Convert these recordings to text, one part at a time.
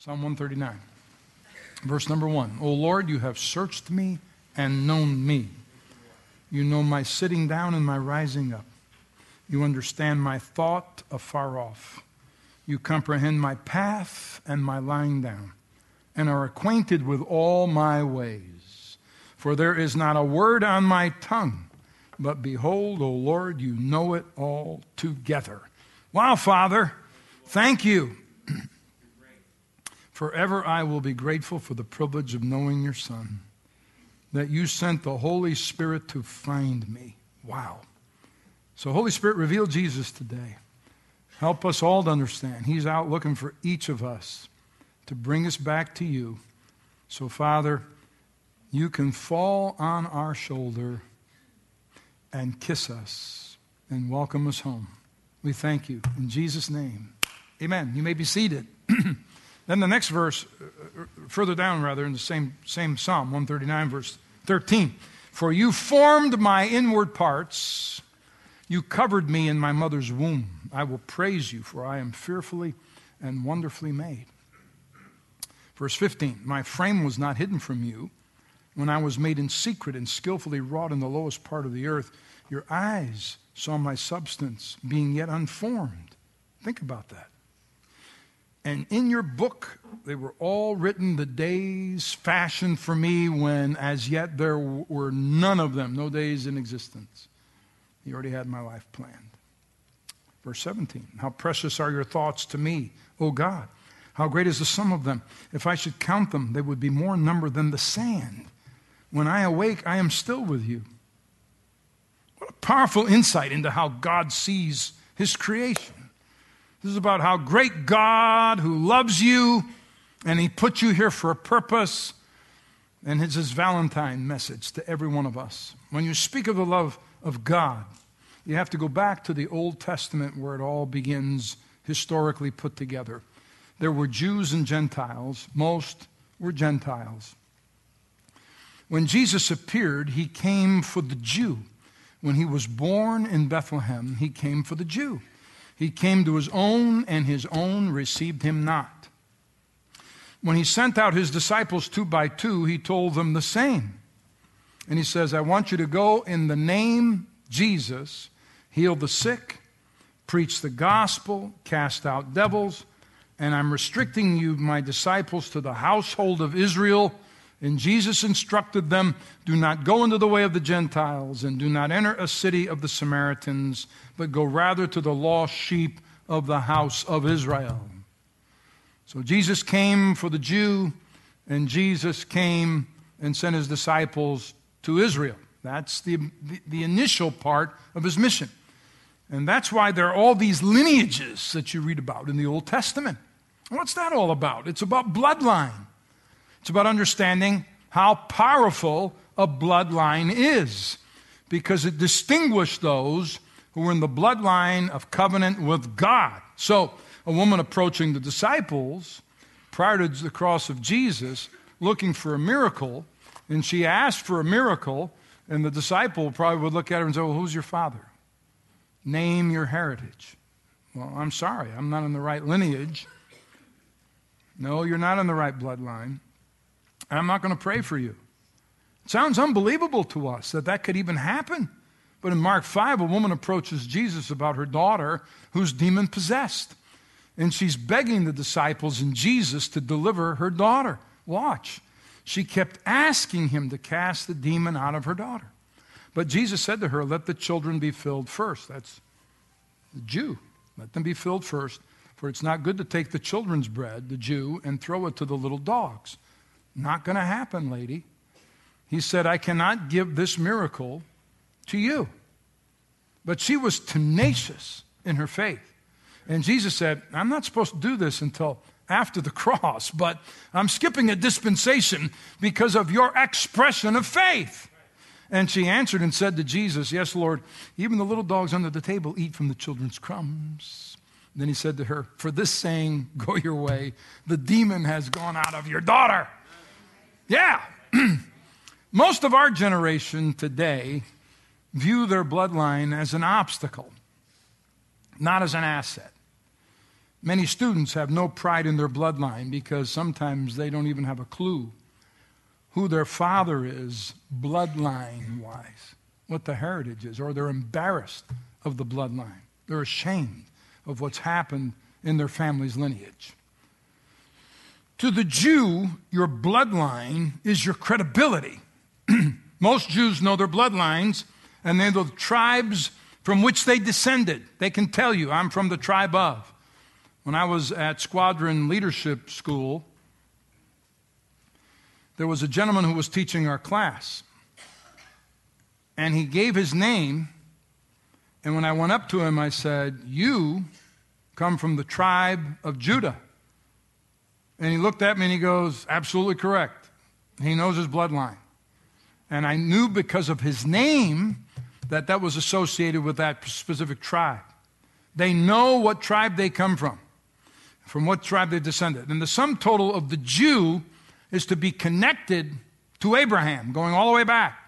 Psalm 139, verse number 1. O Lord, you have searched me and known me. You know my sitting down and my rising up. You understand my thought afar off. You comprehend my path and my lying down, and are acquainted with all my ways. For there is not a word on my tongue, but behold, O Lord, you know it all together. Wow, Father, thank you. Forever I will be grateful for the privilege of knowing your Son, that you sent the Holy Spirit to find me. Wow. So Holy Spirit, reveal Jesus today. Help us all to understand. He's out looking for each of us to bring us back to you. So, Father, you can fall on our shoulder and kiss us and welcome us home. We thank you. In Jesus' name, amen. You may be seated. Then the next verse, further down rather, in the same Psalm, 139, verse 13. For you formed my inward parts. You covered me in my mother's womb. I will praise you, for I am fearfully and wonderfully made. Verse 15. My frame was not hidden from you when I was made in secret and skillfully wrought in the lowest part of the earth. Your eyes saw my substance being yet unformed. Think about that. And in your book, they were all written, the days fashioned for me when as yet there were none of them, no days in existence. You already had my life planned. Verse 17, how precious are your thoughts to me, O God. How great is the sum of them. If I should count them, they would be more in number than the sand. When I awake, I am still with you. What a powerful insight into how God sees his creation. This is about how great God who loves you, and he put you here for a purpose. And it's his Valentine message to every one of us. When you speak of the love of God, you have to go back to the Old Testament where it all begins, historically put together. There were Jews and Gentiles. Most were Gentiles. When Jesus appeared, he came for the Jew. When he was born in Bethlehem, he came for the Jew. He came to his own, and his own received him not. When he sent out his disciples two by two, he told them the same. And he says, I want you to go in the name Jesus, heal the sick, preach the gospel, cast out devils, and I'm restricting you, my disciples, to the household of Israel. And Jesus instructed them, do not go into the way of the Gentiles and do not enter a city of the Samaritans, but go rather to the lost sheep of the house of Israel. So Jesus came for the Jew, and Jesus came and sent his disciples to Israel. That's the initial part of his mission. And that's why there are all these lineages that you read about in the Old Testament. What's that all about? It's about bloodline. It's about understanding how powerful a bloodline is, because it distinguished those who were in the bloodline of covenant with God. So a woman approaching the disciples prior to the cross of Jesus looking for a miracle, and she asked for a miracle, and the disciple probably would look at her and say, well, who's your father? Name your heritage. Well, I'm sorry, I'm not in the right lineage. No, you're not in the right bloodline. I'm not going to pray for you. It sounds unbelievable to us that that could even happen. But in Mark 5, a woman approaches Jesus about her daughter who's demon-possessed. And she's begging the disciples and Jesus to deliver her daughter. Watch. She kept asking him to cast the demon out of her daughter. But Jesus said to her, let the children be filled first. That's the Jew. Let them be filled first, for it's not good to take the children's bread, the Jew, and throw it to the little dogs. Not going to happen, lady. He said, I cannot give this miracle to you. But she was tenacious in her faith. And Jesus said, I'm not supposed to do this until after the cross, but I'm skipping a dispensation because of your expression of faith. And she answered and said to Jesus, yes, Lord, even the little dogs under the table eat from the children's crumbs. And then he said to her, for this saying, go your way. The demon has gone out of your daughter. Yeah, most of our generation today view their bloodline as an obstacle, not as an asset. Many students have no pride in their bloodline because sometimes they don't even have a clue who their father is bloodline-wise, what the heritage is, or they're embarrassed of the bloodline. They're ashamed of what's happened in their family's lineage. To the Jew, your bloodline is your credibility. Most Jews know their bloodlines, and they know the tribes from which they descended. They can tell you, I'm from the tribe of. When I was at Squadron Leadership School, there was a gentleman who was teaching our class. And he gave his name. And when I went up to him, I said, you come from the tribe of Judah. And he looked at me and he goes, absolutely correct. He knows his bloodline. And I knew because of his name that that was associated with that specific tribe. They know what tribe they come from. From what tribe they descended. And the sum total of the Jew is to be connected to Abraham, going all the way back.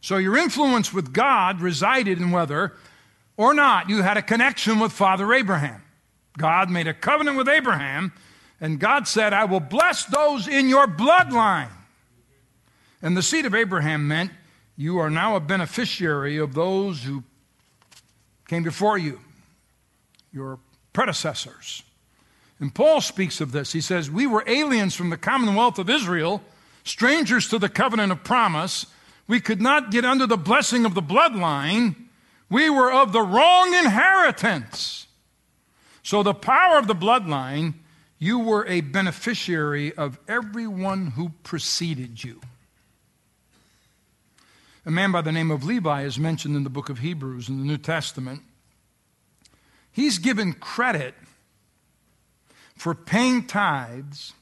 So your influence with God resided in whether or not you had a connection with Father Abraham. God made a covenant with Abraham, and God said, I will bless those in your bloodline. And the seed of Abraham meant you are now a beneficiary of those who came before you, your predecessors. And Paul speaks of this. He says, we were aliens from the commonwealth of Israel, strangers to the covenant of promise. We could not get under the blessing of the bloodline. We were of the wrong inheritance. So the power of the bloodline, you were a beneficiary of everyone who preceded you. A man by the name of Levi is mentioned in the book of Hebrews in the New Testament. He's given credit for paying tithes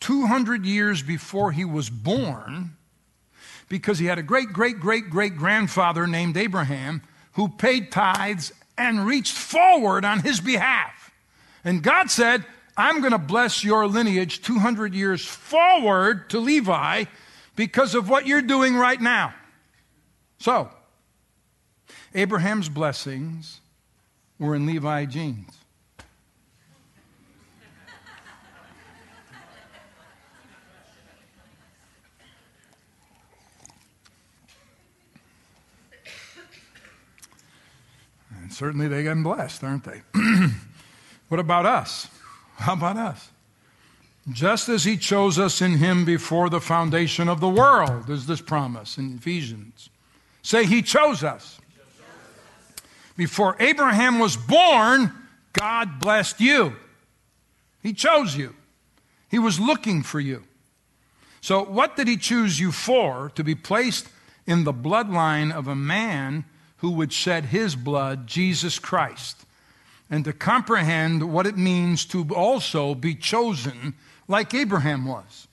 200 years before he was born because he had a great-great-great-great-grandfather named Abraham who paid tithes and reached forward on his behalf. And God said, I'm going to bless your lineage 200 years forward to Levi because of what you're doing right now. So, Abraham's blessings were in Levi genes. Certainly they got blessed, aren't they? What about us? How about us? Just as he chose us in him before the foundation of the world, is this promise in Ephesians. Say, he chose us. Before Abraham was born, God blessed you. He chose you. He was looking for you. So what did he choose you for? To be placed in the bloodline of a man who would shed his blood, Jesus Christ, and to comprehend what it means to also be chosen like Abraham was.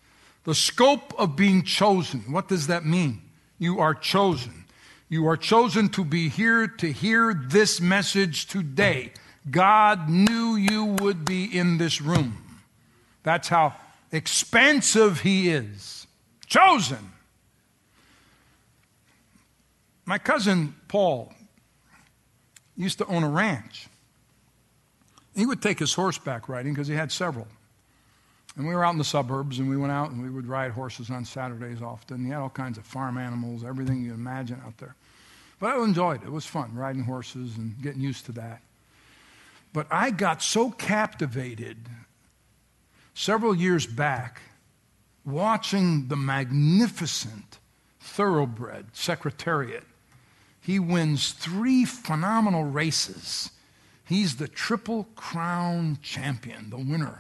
The scope of being chosen, what does that mean? You are chosen. You are chosen to be here to hear this message today. God knew you would be in this room. That's how expansive he is. Chosen. My cousin Paul used to own a ranch. He would take his horseback riding because he had several. And we were out in the suburbs, and we went out and we would ride horses on Saturdays often. He had all kinds of farm animals, everything you imagine out there. But I enjoyed it. It was fun riding horses and getting used to that. But I got so captivated several years back watching the magnificent thoroughbred Secretariat. He wins 3 phenomenal races. He's the Triple Crown champion, the winner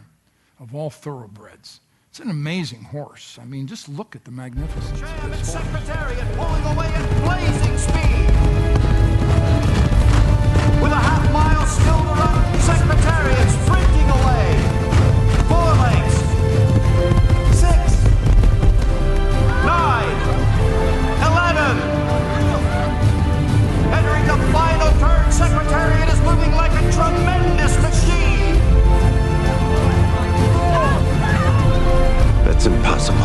of all thoroughbreds. It's an amazing horse. I mean, just look at the magnificence of this horse. Secretariat pulling away at blazing speed. With a half mile still to run, Secretariat sprinting away. 4 lengths. 6. 9. 11. Entering the final turn, Secretariat is moving like a tremendous machine. That's impossible.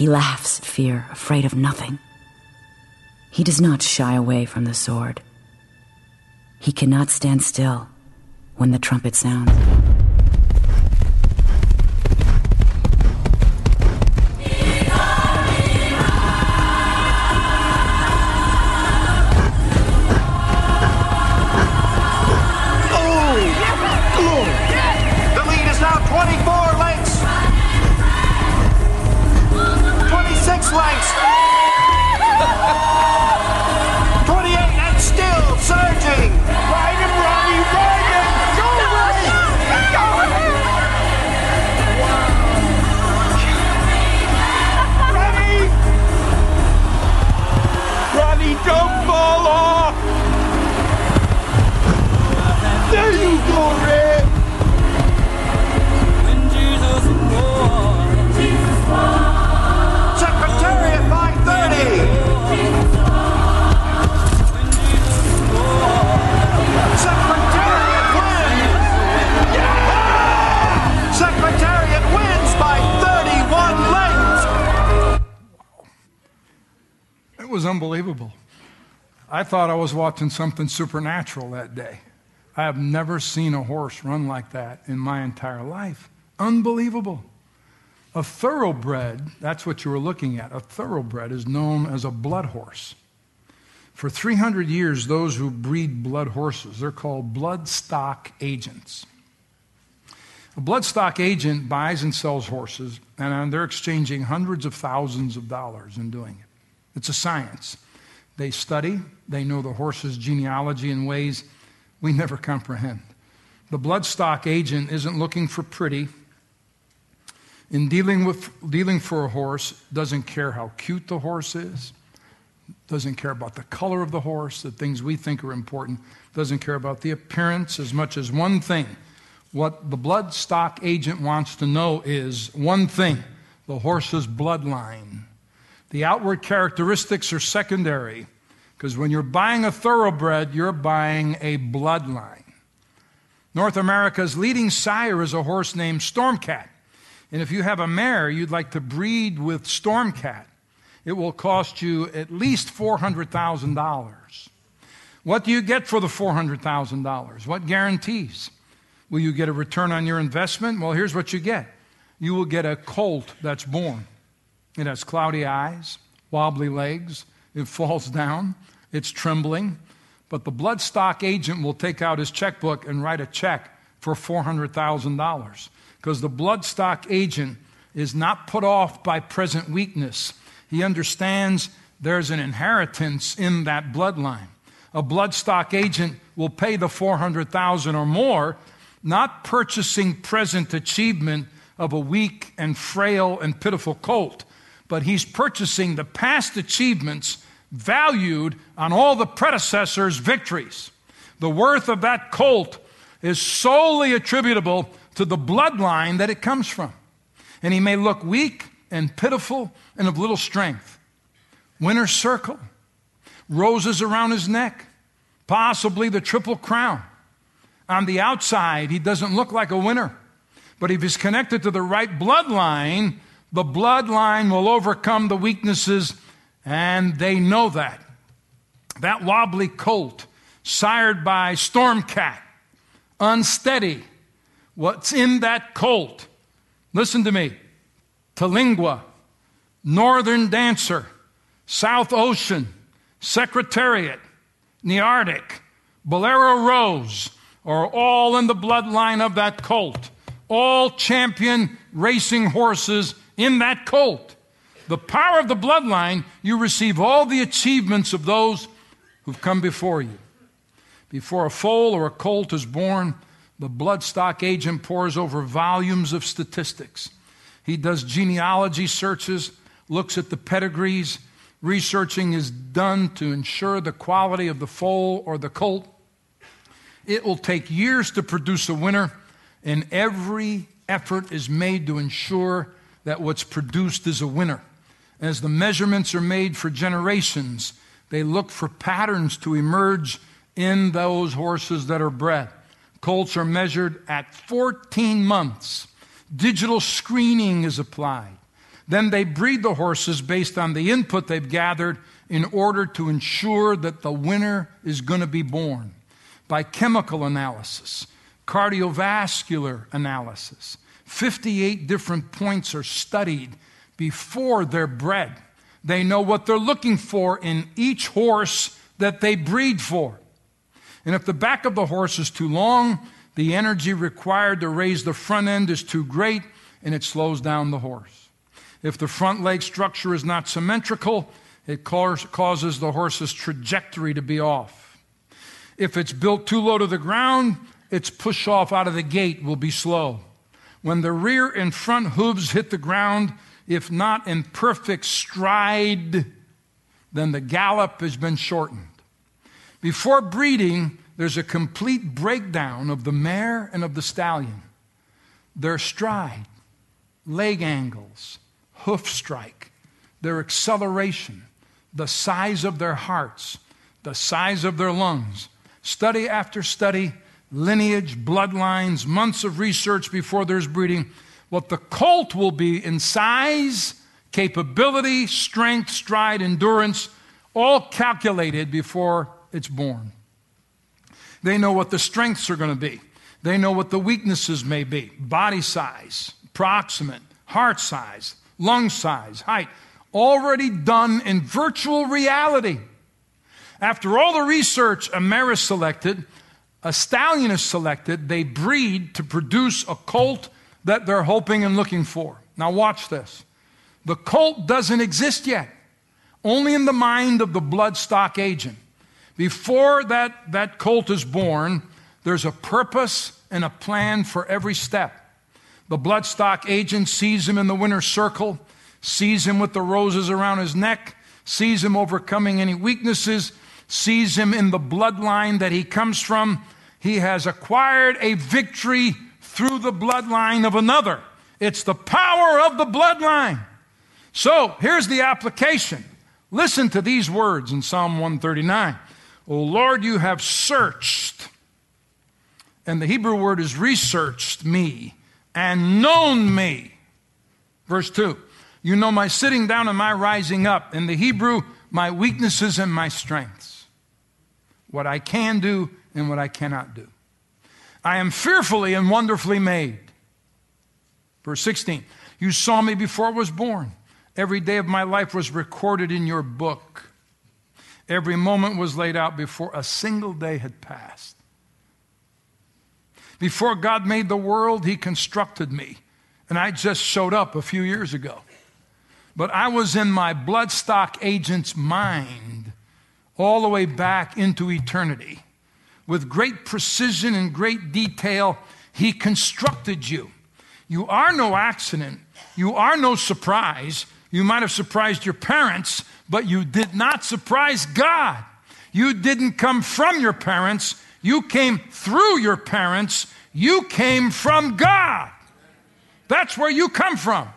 He laughs at fear, afraid of nothing. He does not shy away from the sword. He cannot stand still when the trumpet sounds. Unbelievable. I thought I was watching something supernatural that day. I have never seen a horse run like that in my entire life. Unbelievable. A thoroughbred, that's what you were looking at. A thoroughbred is known as a blood horse. For 300 years, those who breed blood horses, they're called bloodstock agents. A bloodstock agent buys and sells horses, and they're exchanging hundreds of thousands of dollars in doing it. It's a science. They study. They know the horse's genealogy in ways we never comprehend. The bloodstock agent isn't looking for pretty. In dealing for a horse, doesn't care how cute the horse is, doesn't care about the color of the horse, the things we think are important, doesn't care about the appearance as much as one thing. What the bloodstock agent wants to know is one thing, the horse's bloodline. The outward characteristics are secondary, because when you're buying a thoroughbred, you're buying a bloodline. North America's leading sire is a horse named Stormcat. And if you have a mare you'd like to breed with Stormcat, it will cost you at least $400,000. What do you get for the $400,000? What guarantees? Will you get a return on your investment? Well, here's what you get. You will get a colt that's born. It has cloudy eyes, wobbly legs, it falls down, it's trembling. But the bloodstock agent will take out his checkbook and write a check for $400,000 because the bloodstock agent is not put off by present weakness. He understands there's an inheritance in that bloodline. A bloodstock agent will pay the $400,000 or more, not purchasing present achievement of a weak and frail and pitiful colt, but he's purchasing the past achievements valued on all the predecessors' victories. The worth of that colt is solely attributable to the bloodline that it comes from. And he may look weak and pitiful and of little strength. Winner's circle, roses around his neck, possibly the triple crown. On the outside, he doesn't look like a winner. But if he's connected to the right bloodline, the bloodline will overcome the weaknesses, and they know that. That wobbly colt, sired by Stormcat, unsteady. What's in that colt? Listen to me. Tlingua, Northern Dancer, South Ocean, Secretariat, Neartic, Bolero Rose are all in the bloodline of that colt. All champion racing horses in that colt. The power of the bloodline, you receive all the achievements of those who've come before you. Before a foal or a colt is born, the bloodstock agent pores over volumes of statistics. He does genealogy searches, looks at the pedigrees. Researching is done to ensure the quality of the foal or the colt. It will take years to produce a winner, and every effort is made to ensure that what's produced is a winner. As the measurements are made for generations, they look for patterns to emerge in those horses that are bred. Colts are measured at 14 months. Digital screening is applied. Then they breed the horses based on the input they've gathered in order to ensure that the winner is going to be born by chemical analysis, cardiovascular analysis. 58 different points are studied before they're bred. They know what they're looking for in each horse that they breed for. And if the back of the horse is too long, the energy required to raise the front end is too great, and it slows down the horse. If the front leg structure is not symmetrical, it causes the horse's trajectory to be off. If it's built too low to the ground, its push-off out of the gate will be slow. When the rear and front hooves hit the ground, if not in perfect stride, then the gallop has been shortened. Before breeding, there's a complete breakdown of the mare and of the stallion. Their stride, leg angles, hoof strike, their acceleration, the size of their hearts, the size of their lungs. Study after study, lineage, bloodlines, months of research before there's breeding. What the colt will be in size, capability, strength, stride, endurance, all calculated before it's born. They know what the strengths are going to be. They know what the weaknesses may be. Body size, proximate, heart size, lung size, height, already done in virtual reality. After all the research, a mare is selected, a stallion is selected, they breed to produce a colt that they're hoping and looking for. Now watch this. The colt doesn't exist yet, only in the mind of the bloodstock agent. Before that colt is born, there's a purpose and a plan for every step. The bloodstock agent sees him in the winner's circle, sees him with the roses around his neck, sees him overcoming any weaknesses, sees him in the bloodline that he comes from. He has acquired a victory through the bloodline of another. It's the power of the bloodline. So here's the application. Listen to these words in Psalm 139. O Lord, you have searched, and the Hebrew word is researched me and known me. Verse 2, you know my sitting down and my rising up. In the Hebrew, my weaknesses and my strengths. What I can do and what I cannot do. I am fearfully and wonderfully made. Verse 16, you saw me before I was born. Every day of my life was recorded in your book. Every moment was laid out before a single day had passed. Before God made the world, he constructed me. And I just showed up a few years ago. But I was in my bloodstock agent's mind all the way back into eternity. With great precision and great detail, he constructed you. You are no accident. You are no surprise. You might have surprised your parents, but you did not surprise God. You didn't come from your parents. You came through your parents. You came from God. That's where you come from.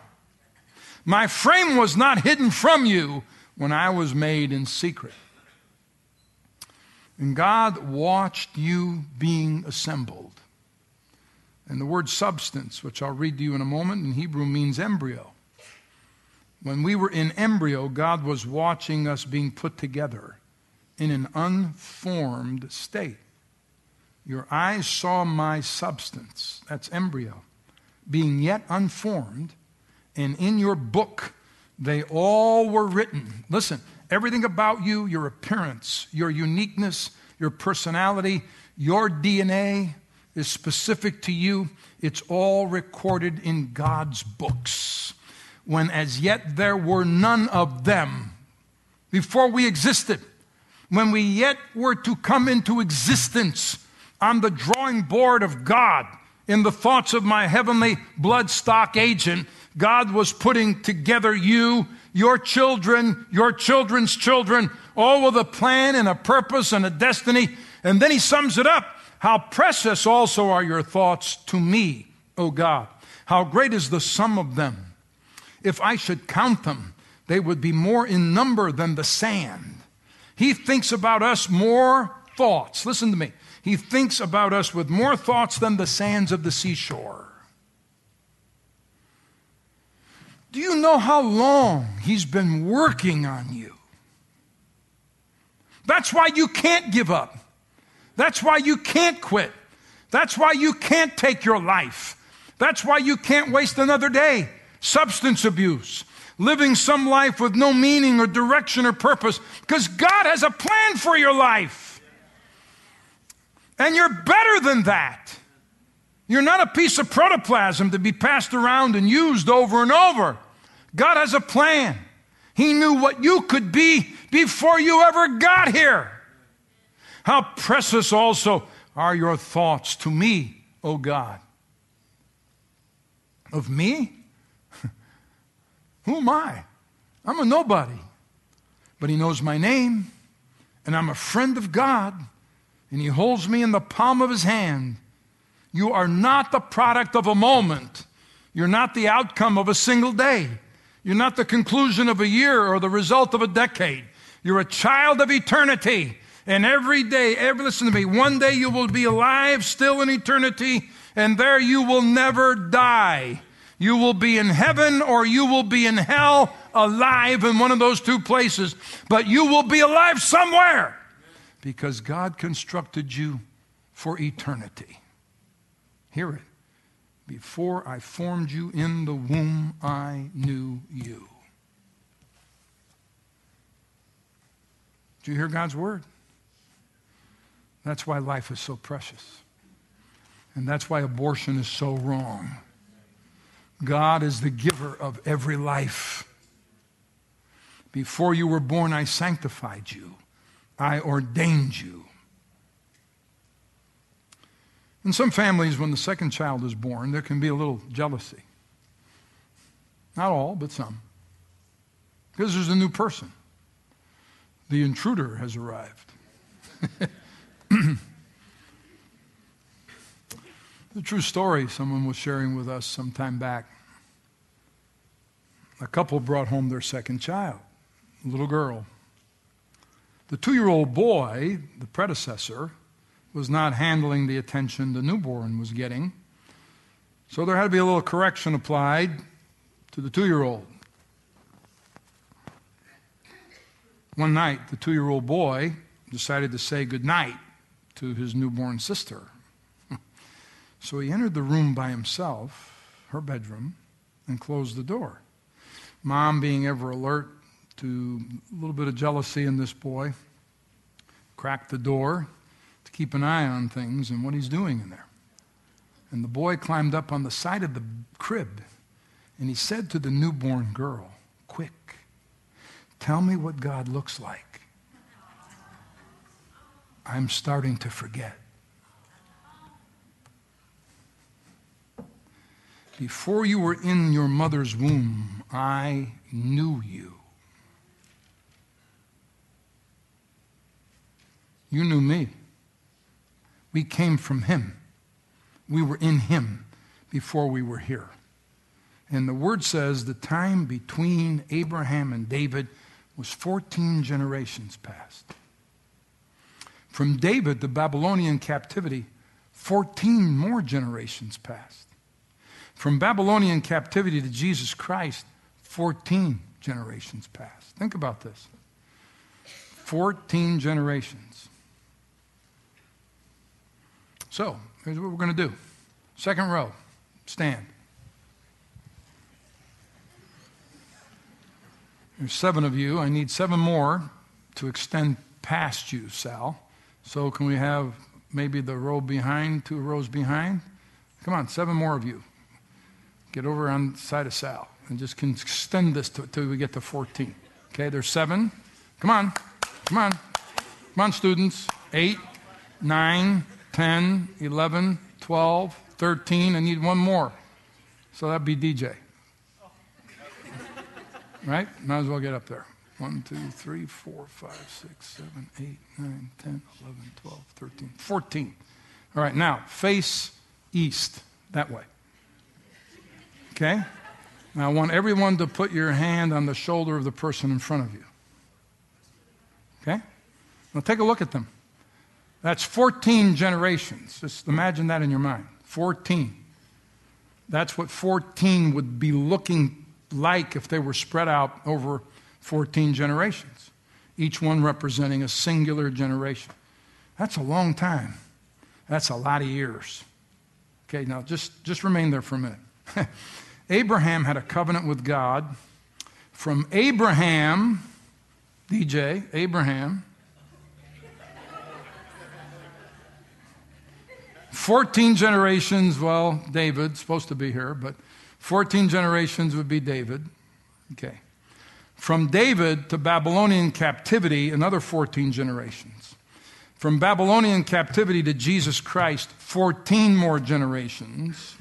My frame was not hidden from you when I was made in secret. And God watched you being assembled. And the word substance, which I'll read to you in a moment, in Hebrew means embryo. When we were in embryo, God was watching us being put together in an unformed state. Your eyes saw my substance, that's embryo, being yet unformed, and in your book they all were written. Listen, everything about you, your appearance, your uniqueness, your personality, your DNA is specific to you. It's all recorded in God's books. When as yet there were none of them, before we existed, when we yet were to come into existence on the drawing board of God, in the thoughts of my heavenly bloodstock agent, God was putting together you, your children, your children's children, all with a plan and a purpose and a destiny. And then he sums it up. How precious also are your thoughts to me, O God. How great is the sum of them. If I should count them, they would be more in number than the sand. He thinks about us more thoughts. Listen to me. He thinks about us with more thoughts than the sands of the seashore. Do you know how long he's been working on you? That's why you can't give up. That's why you can't quit. That's why you can't take your life. That's why you can't waste another day. Substance abuse, living some life with no meaning or direction or purpose, because God has a plan for your life. And you're better than that. You're not a piece of protoplasm to be passed around and used over and over. God has a plan. He knew what you could be before you ever got here. How precious also are your thoughts to me, O God. Of me? Who am I? I'm a nobody. But he knows my name, and I'm a friend of God, and he holds me in the palm of his hand. You are not the product of a moment. You're not the outcome of a single day. You're not the conclusion of a year or the result of a decade. You're a child of eternity. And every day, listen to me, one day you will be alive still in eternity, and there you will never die. You will be in heaven or you will be in hell, alive in one of those two places. But you will be alive somewhere because God constructed you for eternity. Hear it. Before I formed you in the womb, I knew you. Do you hear God's word? That's why life is so precious. And that's why abortion is so wrong. God is the giver of every life. Before you were born, I sanctified you. I ordained you. In some families, when the second child is born, there can be a little jealousy. Not all, but some. Because there's a new person. The intruder has arrived. The true story someone was sharing with us some time back. A couple brought home their second child, a little girl. The 2-year-old boy, the predecessor, was not handling the attention the newborn was getting. So there had to be a little correction applied to the 2-year-old. One night, the 2-year-old boy decided to say goodnight to his newborn sister. So he entered the room by himself, her bedroom, and closed the door. Mom, being ever alert to a little bit of jealousy in this boy, cracked the door to keep an eye on things and what he's doing in there. And the boy climbed up on the side of the crib, and he said to the newborn girl, "Quick, tell me what God looks like. I'm starting to forget." Before you were in your mother's womb, I knew you. You knew me. We came from him. We were in him before we were here. And the word says the time between Abraham and David was 14 generations past. From David to Babylonian captivity, 14 more generations passed. From Babylonian captivity to Jesus Christ, 14 generations passed. Think about this. 14 generations. So, here's what we're going to do. Second row, stand. There's 7 of you. I need 7 more to extend past you, Sal. So can we have maybe the row behind, 2 rows behind? Come on, 7 more of you. Get over on the side of Sal and just can extend this till we get to 14. Okay, there's 7. Come on, come on. Come on, students. 8, 9, 10, 11, 12, 13. I need 1 more. So that'd be DJ. Right? Might as well get up there. 1, 2, 3, 4, 5, 6, 7, 8, 9, 10, 11, 12, 13, 14. All right, now face east, that way. Okay? Now I want everyone to put your hand on the shoulder of the person in front of you. Okay? Now take a look at them. That's 14 generations. Just imagine that in your mind. 14. That's what 14 would be looking like if they were spread out over 14 generations, each one representing a singular generation. That's a long time. That's a lot of years. Okay, now just remain there for a minute. Abraham had a covenant with God. From Abraham, DJ, Abraham, 14 generations, well, David's supposed to be here, but 14 generations would be David. Okay. From David to Babylonian captivity, another 14 generations. From Babylonian captivity to Jesus Christ, 14 more generations.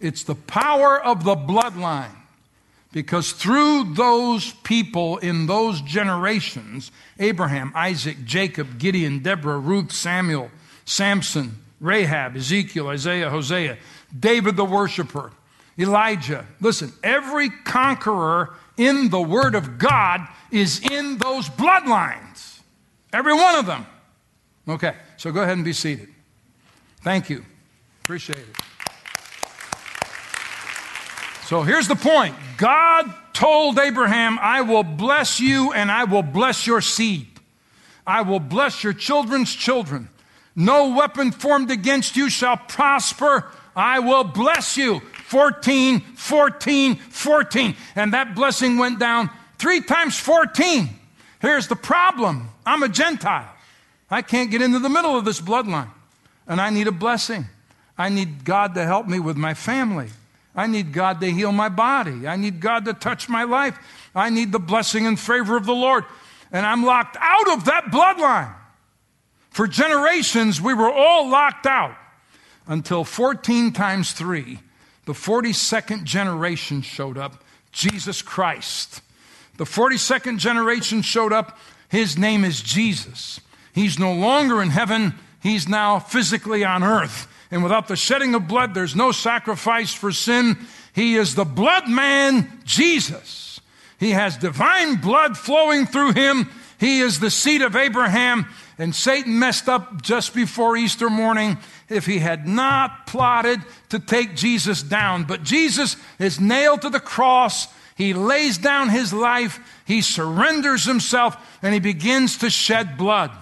It's the power of the bloodline, because through those people in those generations, Abraham, Isaac, Jacob, Gideon, Deborah, Ruth, Samuel, Samson, Rahab, Ezekiel, Isaiah, Hosea, David the worshiper, Elijah. Listen, every conqueror in the Word of God is in those bloodlines. Every one of them. Okay, so go ahead and be seated. Thank you. Appreciate it. So here's the point. God told Abraham, I will bless you and I will bless your seed. I will bless your children's children. No weapon formed against you shall prosper. I will bless you. 14, 14, 14. And that blessing went down 3 times 14. Here's the problem. I'm a Gentile. I can't get into the middle of this bloodline. And I need a blessing. I need God to help me with my family. I need God to heal my body. I need God to touch my life. I need the blessing and favor of the Lord. And I'm locked out of that bloodline. For generations, we were all locked out until 14 times 3, the 42nd generation showed up, Jesus Christ. The 42nd generation showed up. His name is Jesus. He's no longer in heaven. He's now physically on earth. And without the shedding of blood, there's no sacrifice for sin. He is the blood man, Jesus. He has divine blood flowing through him. He is the seed of Abraham. And Satan messed up just before Easter morning if he had not plotted to take Jesus down. But Jesus is nailed to the cross. He lays down his life. He surrenders himself, and he begins to shed blood.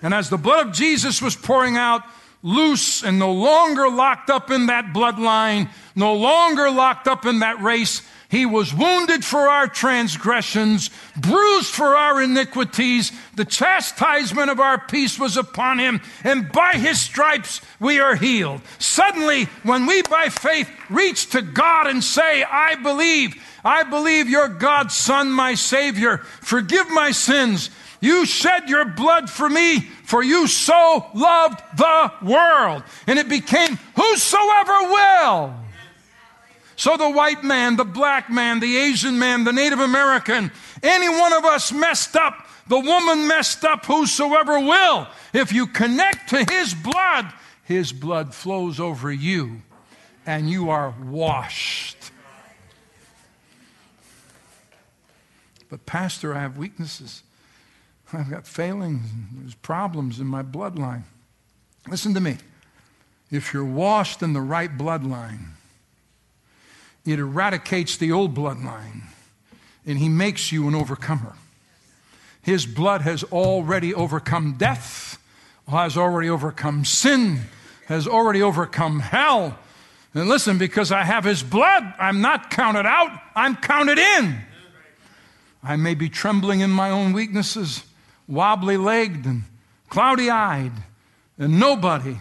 And as the blood of Jesus was pouring out, loose and no longer locked up in that bloodline, no longer locked up in that race, he was wounded for our transgressions, bruised for our iniquities. The chastisement of our peace was upon him, and by his stripes we are healed. Suddenly, when we by faith reach to God and say, I believe you're God's Son, my Savior, forgive my sins. You shed your blood for me, for you so loved the world. And it became whosoever will. So the white man, the black man, the Asian man, the Native American, any one of us messed up, the woman messed up, whosoever will. If you connect to his blood flows over you, and you are washed. But Pastor, I have weaknesses. I've got failings, there's problems in my bloodline. Listen to me. If you're washed in the right bloodline, it eradicates the old bloodline, and he makes you an overcomer. His blood has already overcome death, has already overcome sin, has already overcome hell. And listen, because I have his blood, I'm not counted out, I'm counted in. I may be trembling in my own weaknesses, wobbly-legged and cloudy-eyed and nobody.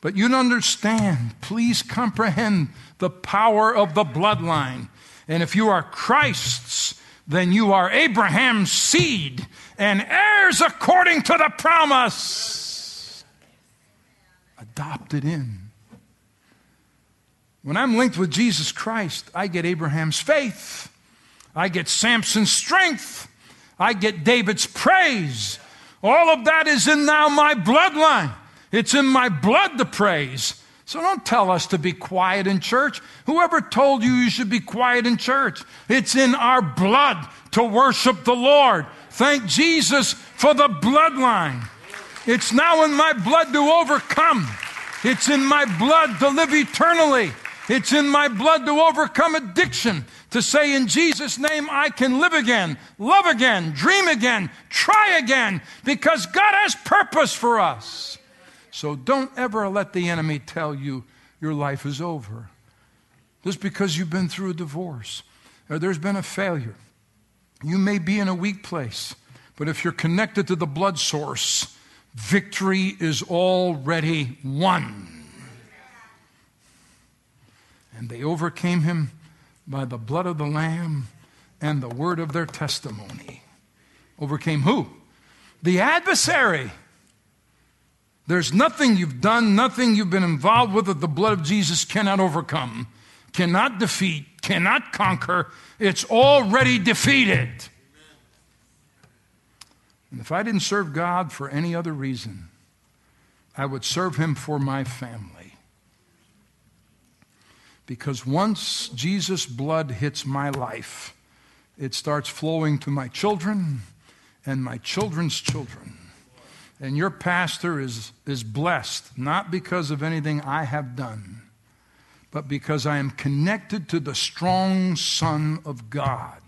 But you understand, please comprehend the power of the bloodline. And if you are Christ's, then you are Abraham's seed and heirs according to the promise. Adopted in. When I'm linked with Jesus Christ, I get Abraham's faith. I get Samson's strength. I get David's praise. All of that is in now my bloodline. It's in my blood to praise. So don't tell us to be quiet in church. Whoever told you you should be quiet in church? It's in our blood to worship the Lord. Thank Jesus for the bloodline. It's now in my blood to overcome. It's in my blood to live eternally. It's in my blood to overcome addiction, to say in Jesus' name I can live again, love again, dream again, try again, because God has purpose for us. So don't ever let the enemy tell you your life is over. Just because you've been through a divorce or there's been a failure, you may be in a weak place, but if you're connected to the blood source, victory is already won. And they overcame him by the blood of the Lamb and the word of their testimony. Overcame who? The adversary. There's nothing you've done, nothing you've been involved with that the blood of Jesus cannot overcome, cannot defeat, cannot conquer. It's already defeated. And if I didn't serve God for any other reason, I would serve him for my family. Because once Jesus' blood hits my life, it starts flowing to my children and my children's children. And your pastor is blessed, not because of anything I have done, but because I am connected to the strong Son of God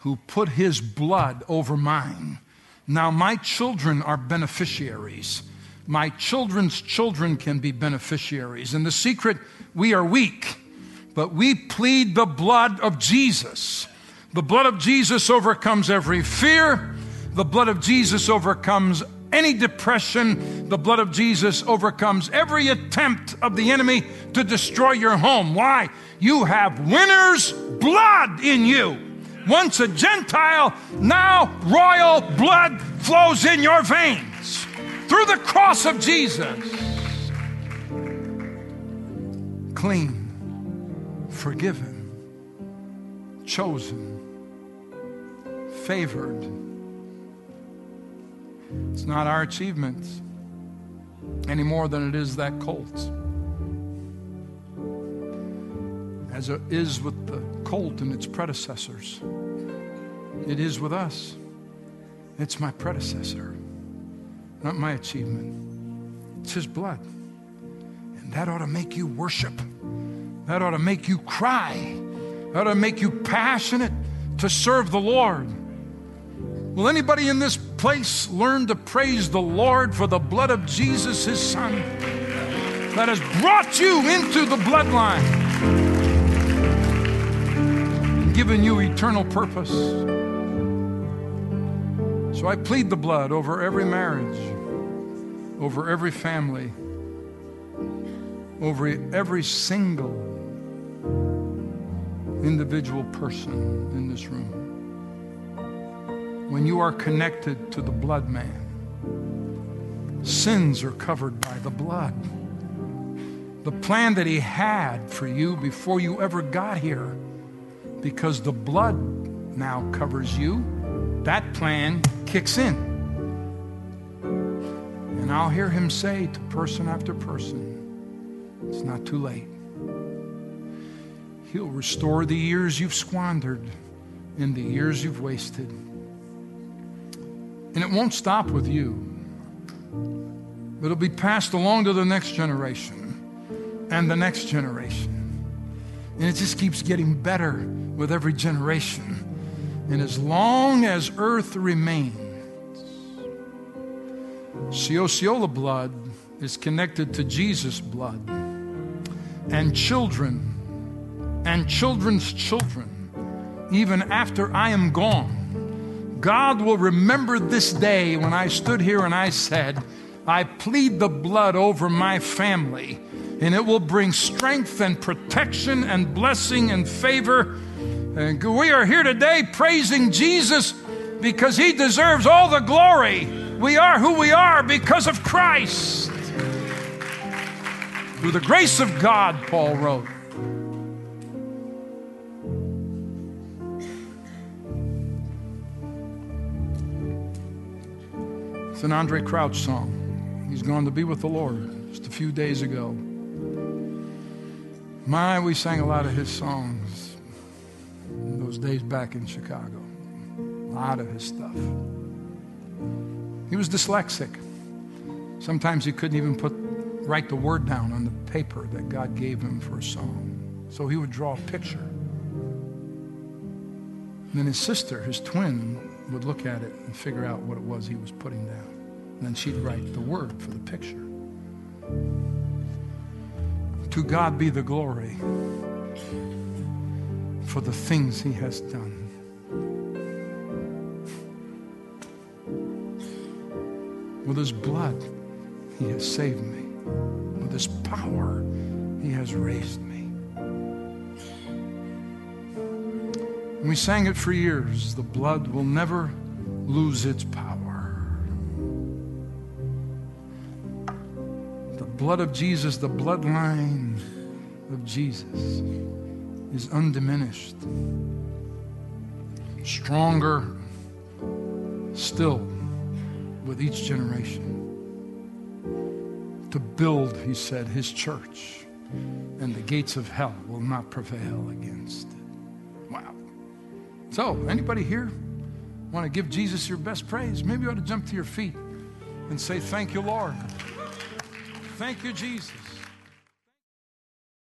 who put his blood over mine. Now my children are beneficiaries. My children's children can be beneficiaries. In the secret, we are weak, but we plead the blood of Jesus. The blood of Jesus overcomes every fear. The blood of Jesus overcomes any depression. The blood of Jesus overcomes every attempt of the enemy to destroy your home. Why? You have winner's blood in you. Once a Gentile, now royal blood flows in your veins. Through the cross of Jesus. Clean, forgiven, chosen, favored. It's not our achievements any more than it is that colt. As it is with the colt and its predecessors, it is with us. It's my predecessor. Not my achievement. It's his blood. And that ought to make you worship. That ought to make you cry. That ought to make you passionate to serve the Lord. Will anybody in this place learn to praise the Lord for the blood of Jesus, his Son, that has brought you into the bloodline and given you eternal purpose? So I plead the blood over every marriage, over every family, over every single individual person in this room. When you are connected to the blood man, sins are covered by the blood. The plan that he had for you before you ever got here, because the blood now covers you, that plan kicks in. And I'll hear him say to person after person, it's not too late. He'll restore the years you've squandered and the years you've wasted. And it won't stop with you, but it'll be passed along to the next generation and the next generation. And it just keeps getting better with every generation. And as long as earth remains, Seola blood is connected to Jesus' blood. And children, and children's children, even after I am gone, God will remember this day when I stood here and I said, I plead the blood over my family, and it will bring strength and protection and blessing and favor. And we are here today praising Jesus because he deserves all the glory. We are who we are because of Christ. Through the grace of God, Paul wrote. It's an Andre Crouch song. He's gone to be with the Lord just a few days ago. We sang a lot of his songs. Those days back in Chicago, a lot of his stuff. He was dyslexic. Sometimes he couldn't even put write the word down on the paper that God gave him for a song. So he would draw a picture. And then his sister, his twin, would look at it and figure out what it was he was putting down. And then she'd write the word for the picture. To God be the glory for the things he has done. With his blood, he has saved me. With his power, he has raised me. And we sang it for years. The blood will never lose its power. The blood of Jesus, the bloodline of Jesus is undiminished. Stronger still with each generation. To build, he said, his church, and the gates of hell will not prevail against it. Wow. So, anybody here want to give Jesus your best praise? Maybe you ought to jump to your feet and say, thank you, Lord. Thank you, Jesus.